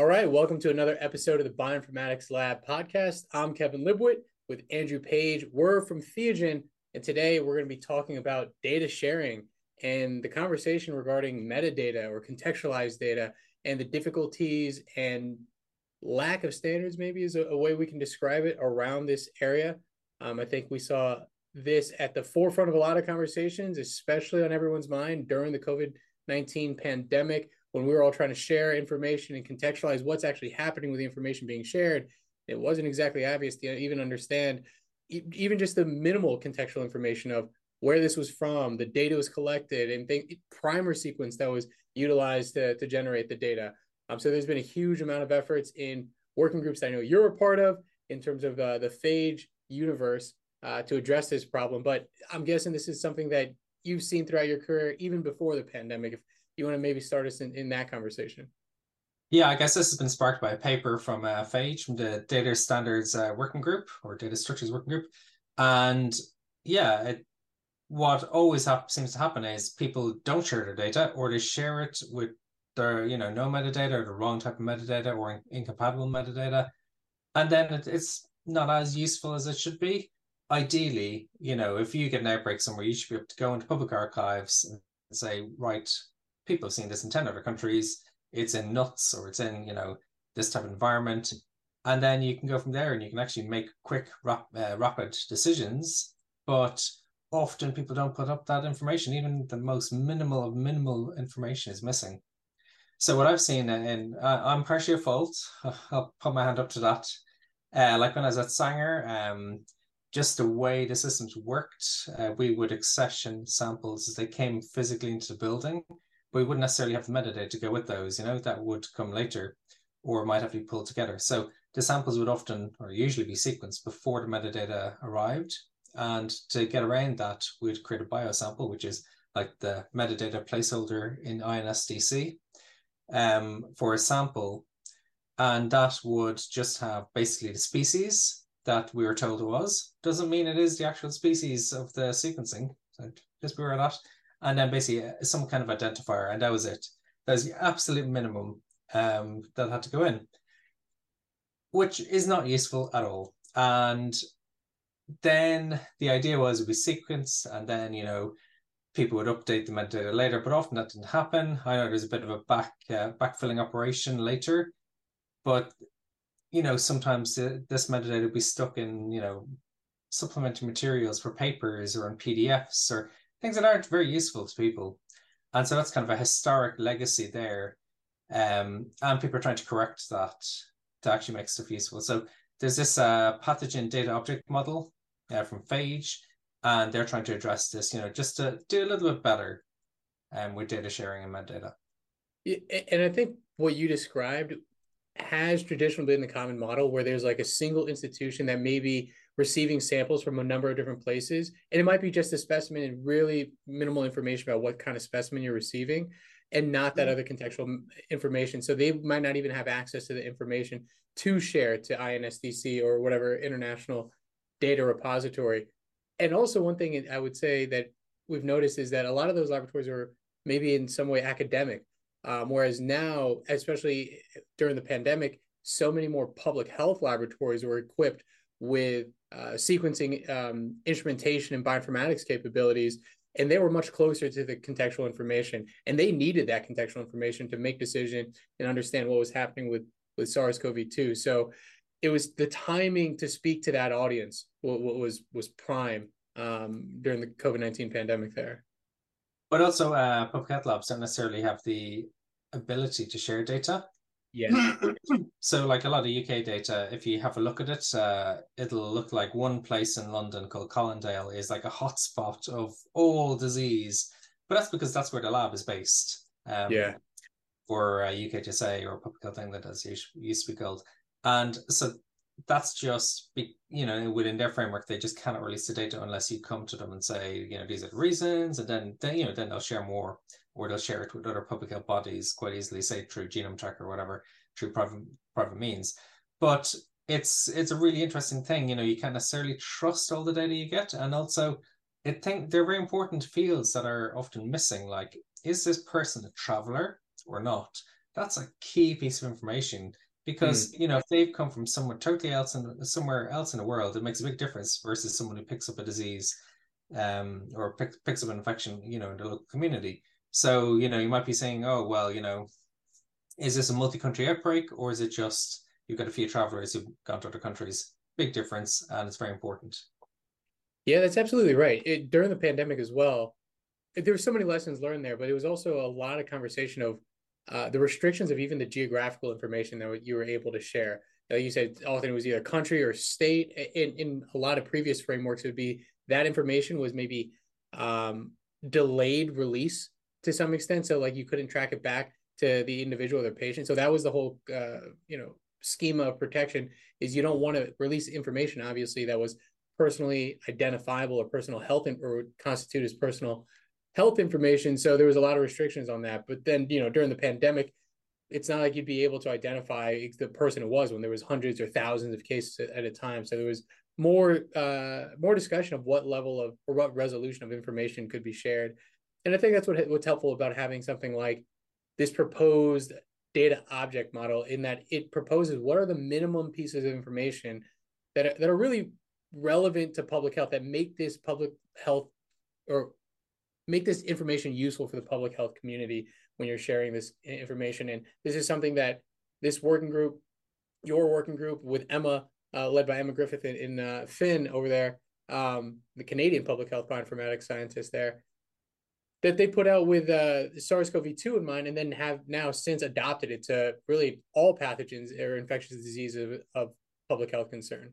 All right, welcome to another episode of the Bioinformatics Lab podcast. I'm Kevin Libwitt with Andrew Page. We're from Theogen, and today we're going to be talking about data sharing and the conversation regarding metadata or contextualized data and the difficulties and lack of standards, maybe is a way we can describe it around this area. I think we saw this at the forefront of a lot of conversations, especially on everyone's mind during the COVID-19 pandemic, when we were all trying to share information and contextualize what's actually happening with the information being shared. It wasn't exactly obvious to even understand, even just the minimal contextual information of where this was from, the data was collected, and the primer sequence that was utilized to generate the data. So there's been a huge amount of efforts in working groups that I know you're a part of in terms of the Phage universe to address this problem. But I'm guessing this is something that you've seen throughout your career, even before the pandemic. If you want to maybe start us in that conversation. Yeah, I guess this has been sparked by a paper from Phage, from the Data Standards Working Group, or Data Structures Working Group. And yeah, what always seems to happen is people don't share their data, or they share it with their, no metadata, or the wrong type of metadata, or incompatible metadata. And then it's not as useful as it should be. Ideally, if you get an outbreak somewhere, you should be able to go into public archives and say, right, people have seen this in 10 other countries, it's in nuts, or it's in, this type of environment. And then you can go from there and you can actually make quick, rapid decisions. But often people don't put up that information. Even the most minimal of minimal information is missing. So what I've seen, and I'm partially at fault, I'll put my hand up to that. Like when I was at Sanger, just the way the systems worked, we would accession samples as they came physically into the building. We wouldn't necessarily have the metadata to go with those, that would come later or might have to be pulled together. So the samples would often or usually be sequenced before the metadata arrived. And to get around that, we'd create a biosample, which is like the metadata placeholder in INSDC for a sample. And that would just have basically the species that we were told it was. Doesn't mean it is the actual species of the sequencing. So just be aware of that. And then basically some kind of identifier, and that was it. That was the absolute minimum that had to go in, which is not useful at all. And then the idea was we sequence, and then, people would update the metadata later, but often that didn't happen. I know there's a bit of a backfilling operation later, but, sometimes this metadata would be stuck in, supplementary materials for papers or in PDFs or things that aren't very useful to people. And so that's kind of a historic legacy there. And people are trying to correct that to actually make stuff useful. So there's this pathogen data object model from Phage, and they're trying to address this, just to do a little bit better with data sharing and metadata. And I think what you described has traditionally been the common model where there's like a single institution that maybe receiving samples from a number of different places. And it might be just a specimen and really minimal information about what kind of specimen you're receiving and not that other contextual information. So they might not even have access to the information to share to INSDC or whatever international data repository. And also one thing I would say that we've noticed is that a lot of those laboratories are maybe in some way academic. Whereas now, especially during the pandemic, so many more public health laboratories were equipped with sequencing instrumentation and bioinformatics capabilities, and they were much closer to the contextual information, and they needed that contextual information to make decisions and understand what was happening with SARS-CoV-2. So it was the timing to speak to that audience was prime during the COVID-19 pandemic there. But also public health labs don't necessarily have the ability to share data. Yeah. So like a lot of UK data, if you have a look at it, it'll look like one place in London called Colindale is like a hotspot of all disease, but that's because that's where the lab is based. Or UKHSA or Public Health England, as it used to be called. And so that's just, within their framework, they just cannot release the data unless you come to them and say, these are the reasons, and then they'll share more, or they'll share it with other public health bodies quite easily, say through genome track or whatever, through private means. But it's a really interesting thing. You can't necessarily trust all the data you get, and also I think they're very important fields that are often missing. Like, is this person a traveler or not? that's a key piece of information, because you know, if they've come from somewhere totally else and somewhere else in the world, it makes a big difference versus someone who picks up a disease or picks up an infection, you know, in the local community. So, you know, you might be saying, oh, well, you know, is this a multi-country outbreak, or is it just you've got a few travelers who've gone to other countries? Big difference, and it's very important. Yeah, that's absolutely right. During the pandemic as well, there were so many lessons learned there, but it was also a lot of conversation of the restrictions of even the geographical information that you were able to share. Like you said, often it was either country or state. In a lot of previous frameworks, it would be that information was maybe delayed release to some extent. So like you couldn't track it back to the individual or their patient. So that was the whole, you know, schema of protection, is you don't want to release information, obviously, that was personally identifiable or personal health or would constitute as personal health information. So there was a lot of restrictions on that. But then, you know, during the pandemic, it's not like you'd be able to identify the person it was when there was hundreds or thousands of cases at a time. So there was more discussion of what level of, or what resolution of information could be shared. And I think that's what's helpful about having something like this proposed data object model, in that it proposes what are the minimum pieces of information that are really relevant to public health, that make this public health, or make this information useful for the public health community when you're sharing this information. And this is something that this working group, your working group with Emma, led by Emma Griffith in Finn over there, the Canadian public health bioinformatics scientist there, that they put out with SARS-CoV-2 in mind, and then have now since adopted it to really all pathogens or infectious diseases of public health concern.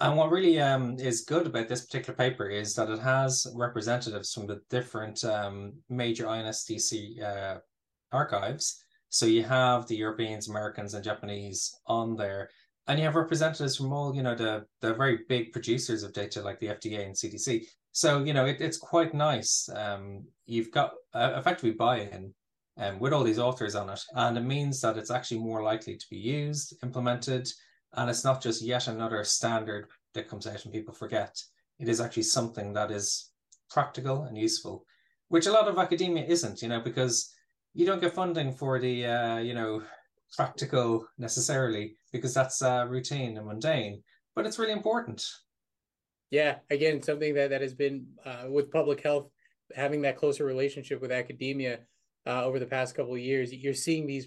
And what really is good about this particular paper is that it has representatives from the different major INSDC archives. So you have the Europeans, Americans, and Japanese on there. And you have representatives from all, you know, the very big producers of data like the FDA and CDC. So, you know, it's quite nice. You've got effectively buy-in with all these authors on it. And it means that it's actually more likely to be used, implemented, and it's not just yet another standard that comes out and people forget. It is actually something that is practical and useful, which a lot of academia isn't, you know, because you don't get funding for the, you know, practical necessarily, because that's routine and mundane, but it's really important. Yeah, again, something that has been with public health, having that closer relationship with academia over the past couple of years, you're seeing these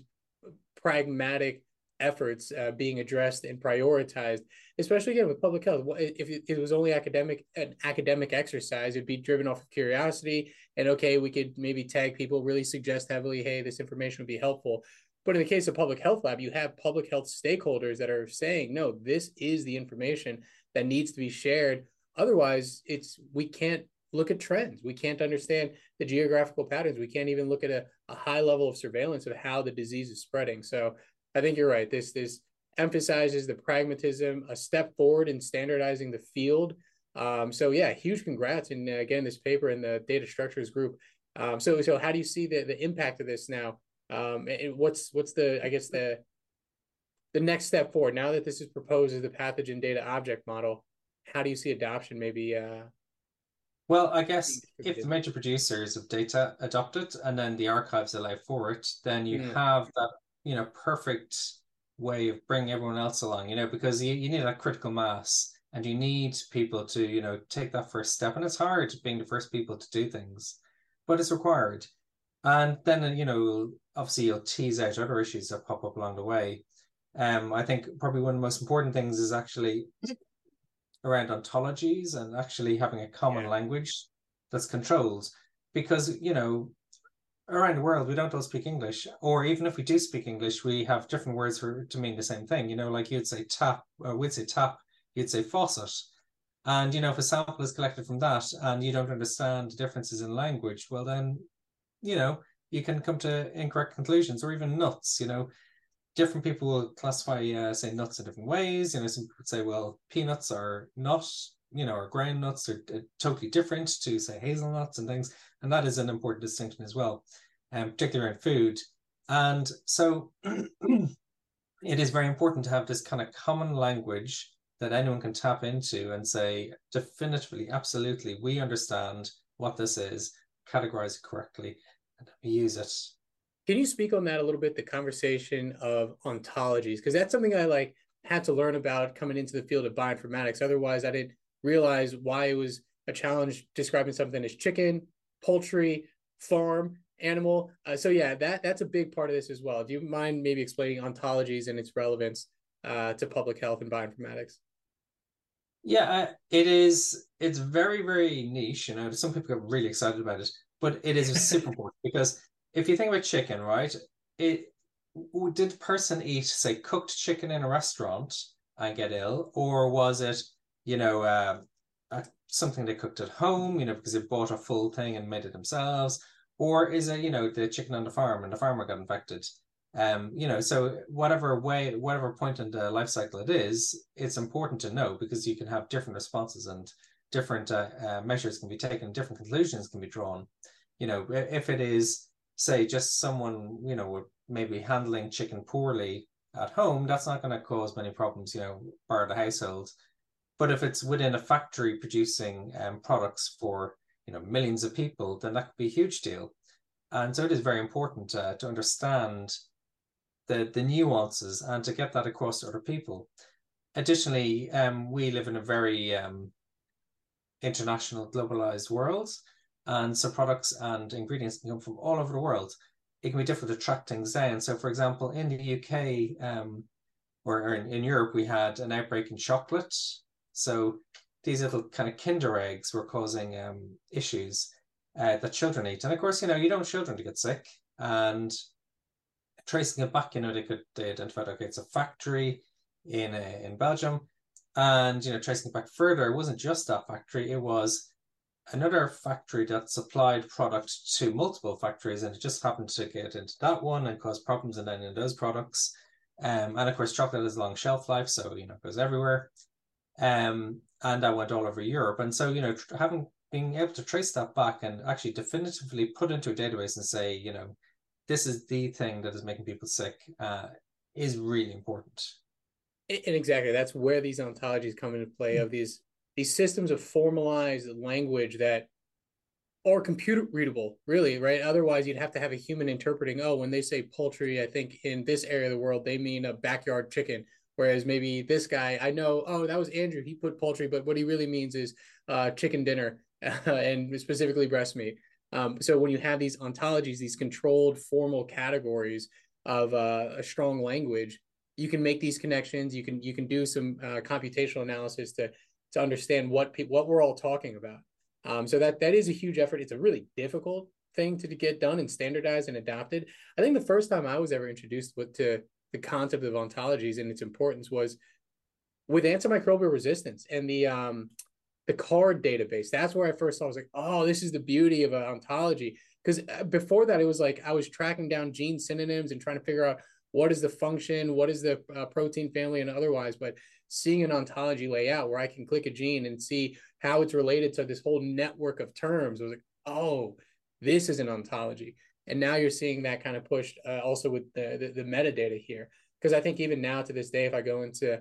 pragmatic efforts being addressed and prioritized, especially again with public health. If it was only an academic exercise, it'd be driven off of curiosity and okay, we could maybe tag people, really suggest heavily, hey, this information would be helpful. But in the case of public health lab, you have public health stakeholders that are saying, no, this is the information that needs to be shared. Otherwise, we can't look at trends. We can't understand the geographical patterns. We can't even look at a high level of surveillance of how the disease is spreading. So I think you're right. This emphasizes the pragmatism, a step forward in standardizing the field. So yeah, huge congrats. And again, this paper in the data structures group. So how do you see the impact of this now? And what's the, I guess, the next step forward now that this is proposed as the pathogen data object model? How do you see adoption maybe? Well, I guess if the major producers of data adopt it and then the archives allow for it, then you have that, you know, perfect way of bringing everyone else along, you know, because you need that critical mass and you need people to, you know, take that first step. And it's hard being the first people to do things, but it's required. And then, you know, obviously you'll tease out other issues that pop up along the way. I think probably one of the most important things is actually around ontologies and actually having a common language that's controlled, because, you know, around the world, we don't all speak English, or even if we do speak English, we have different words to mean the same thing. You know, like you'd say tap, or we'd say tap, you'd say faucet. And, you know, if a sample is collected from that and you don't understand the differences in language, well, then, you know, you can come to incorrect conclusions, or even nuts. You know, different people will classify, say, nuts in different ways. You know, some people would say, well, peanuts are not, you know, or groundnuts are totally different to, say, hazelnuts and things. And that is an important distinction as well, particularly around food. And so it is very important to have this kind of common language that anyone can tap into and say, definitively, absolutely, we understand what this is, categorize it correctly, and use it. Can you speak on that a little bit, the conversation of ontologies? Because that's something I had to learn about coming into the field of bioinformatics. Otherwise, I didn't realize why it was a challenge describing something as chicken, poultry, farm, animal. So yeah, that's a big part of this as well. Do you mind maybe explaining ontologies and its relevance to public health and bioinformatics? Yeah, it's very, very niche. You know, some people get really excited about it, but it is super important because if you think about chicken, right? Did the person eat, say, cooked chicken in a restaurant and get ill, or was it, something they cooked at home, because they bought a full thing and made it themselves, or is it, the chicken on the farm and the farmer got infected? So whatever point in the life cycle it is, it's important to know because you can have different responses and different measures can be taken, different conclusions can be drawn. If it is, say, just someone, maybe handling chicken poorly at home, that's not going to cause many problems, bar the household. But if it's within a factory producing products for, millions of people, then that could be a huge deal. And so it is very important to understand the nuances and to get that across to other people. Additionally, we live in a very international, globalized world. And so products and ingredients can come from all over the world. It can be difficult to track things down. So, for example, in the UK or in Europe, we had an outbreak in chocolate. So these little kind of Kinder eggs were causing issues that children eat. And of course, you don't want children to get sick. And tracing it back, they identified, okay, it's a factory in Belgium. And, tracing it back further, it wasn't just that factory. It was another factory that supplied product to multiple factories, and it just happened to get into that one and cause problems in any of those products. And of course, chocolate has a long shelf life, so it goes everywhere. And that went all over Europe. And so, being able to trace that back and actually definitively put into a database and say, this is the thing that is making people sick is really important. And exactly, that's where these ontologies come into play, of these systems of formalized language that are computer readable, really, right? Otherwise, you'd have to have a human interpreting, oh, when they say poultry, I think in this area of the world, they mean a backyard chicken. Whereas maybe this guy, I know, oh, that was Andrew, he put poultry, but what he really means is chicken dinner and specifically breast meat. So when you have these ontologies, these controlled formal categories of a strong language, you can make these connections, you can do some computational analysis to understand what we're all talking about. So that is a huge effort. It's a really difficult thing to get done and standardized and adopted. I think the first time I was ever introduced to the concept of ontologies and its importance was with antimicrobial resistance and the CARD database. That's where I first saw, I was like, oh, this is the beauty of an ontology. Because before that, it was like I was tracking down gene synonyms and trying to figure out what is the function, what is the protein family and otherwise. But seeing an ontology layout where I can click a gene and see how it's related to this whole network of terms, I was like, oh, this is an ontology. And now you're seeing that kind of pushed also with the metadata here. Because I think even now to this day, if I go into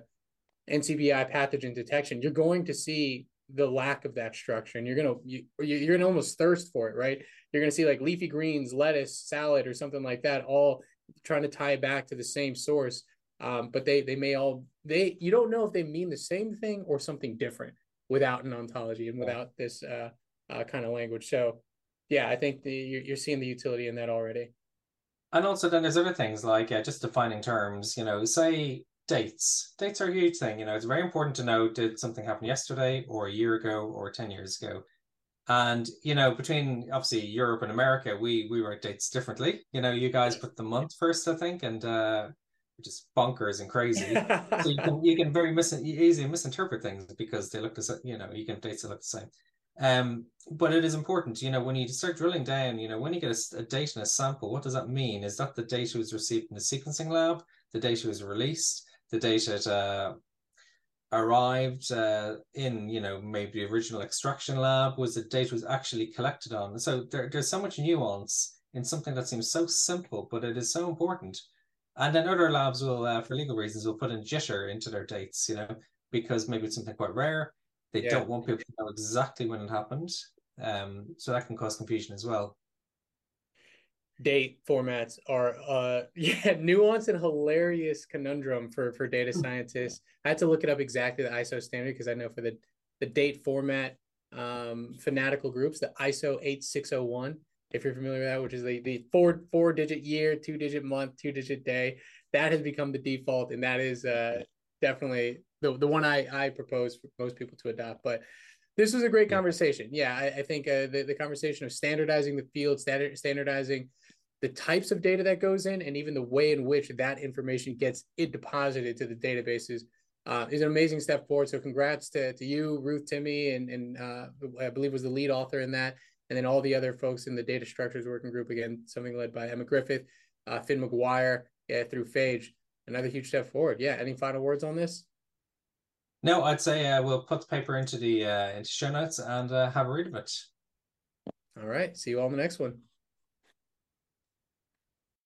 NCBI pathogen detection, you're going to see the lack of that structure. And you're going to almost thirst for it, right? You're going to see like leafy greens, lettuce, salad, or something like that, all trying to tie back to the same source. But they may you don't know if they mean the same thing or something different without an ontology and without this kind of language. So yeah, I think you're seeing the utility in that already. And also then there's other things like just defining terms, say dates. Dates are a huge thing. It's very important to know, did something happen yesterday or a year ago or 10 years ago? And, between obviously Europe and America, we write dates differently. You guys put the month first, I think, and which is bonkers and crazy. So you can very easily misinterpret things because they look the same, dates that look the same. But it is important, when you start drilling down, when you get a date in a sample, what does that mean? Is that the data was received in the sequencing lab, the data was released, the data that arrived in, maybe the original extraction lab, was the data was actually collected on? So there's so much nuance in something that seems so simple, but it is so important. And then other labs will, for legal reasons, will put in jitter into their dates, because maybe it's something quite rare. They don't want people to know exactly when it happened. So that can cause confusion as well. date formats are nuanced and hilarious conundrum for data scientists. I had to look it up exactly the ISO standard, because I know for the date format fanatical groups, the ISO 8601, if you're familiar with that, which is the four-digit year, two-digit month, two-digit day, that has become the default, and that is definitely the one I propose for most people to adopt. But this was a great conversation. Yeah, I think the conversation of standardizing the field, standardizing the types of data that goes in, and even the way in which that information gets deposited to the databases is an amazing step forward. So congrats to you, Ruth Timmy, and I believe was the lead author in that, and then all the other folks in the Data Structures Working Group, again, something led by Emma Griffith, Finn McGuire, through Phage. Another huge step forward. Yeah, any final words on this? No, I'd say we'll put the paper into the into show notes and have a read of it. All right. See you all in the next one.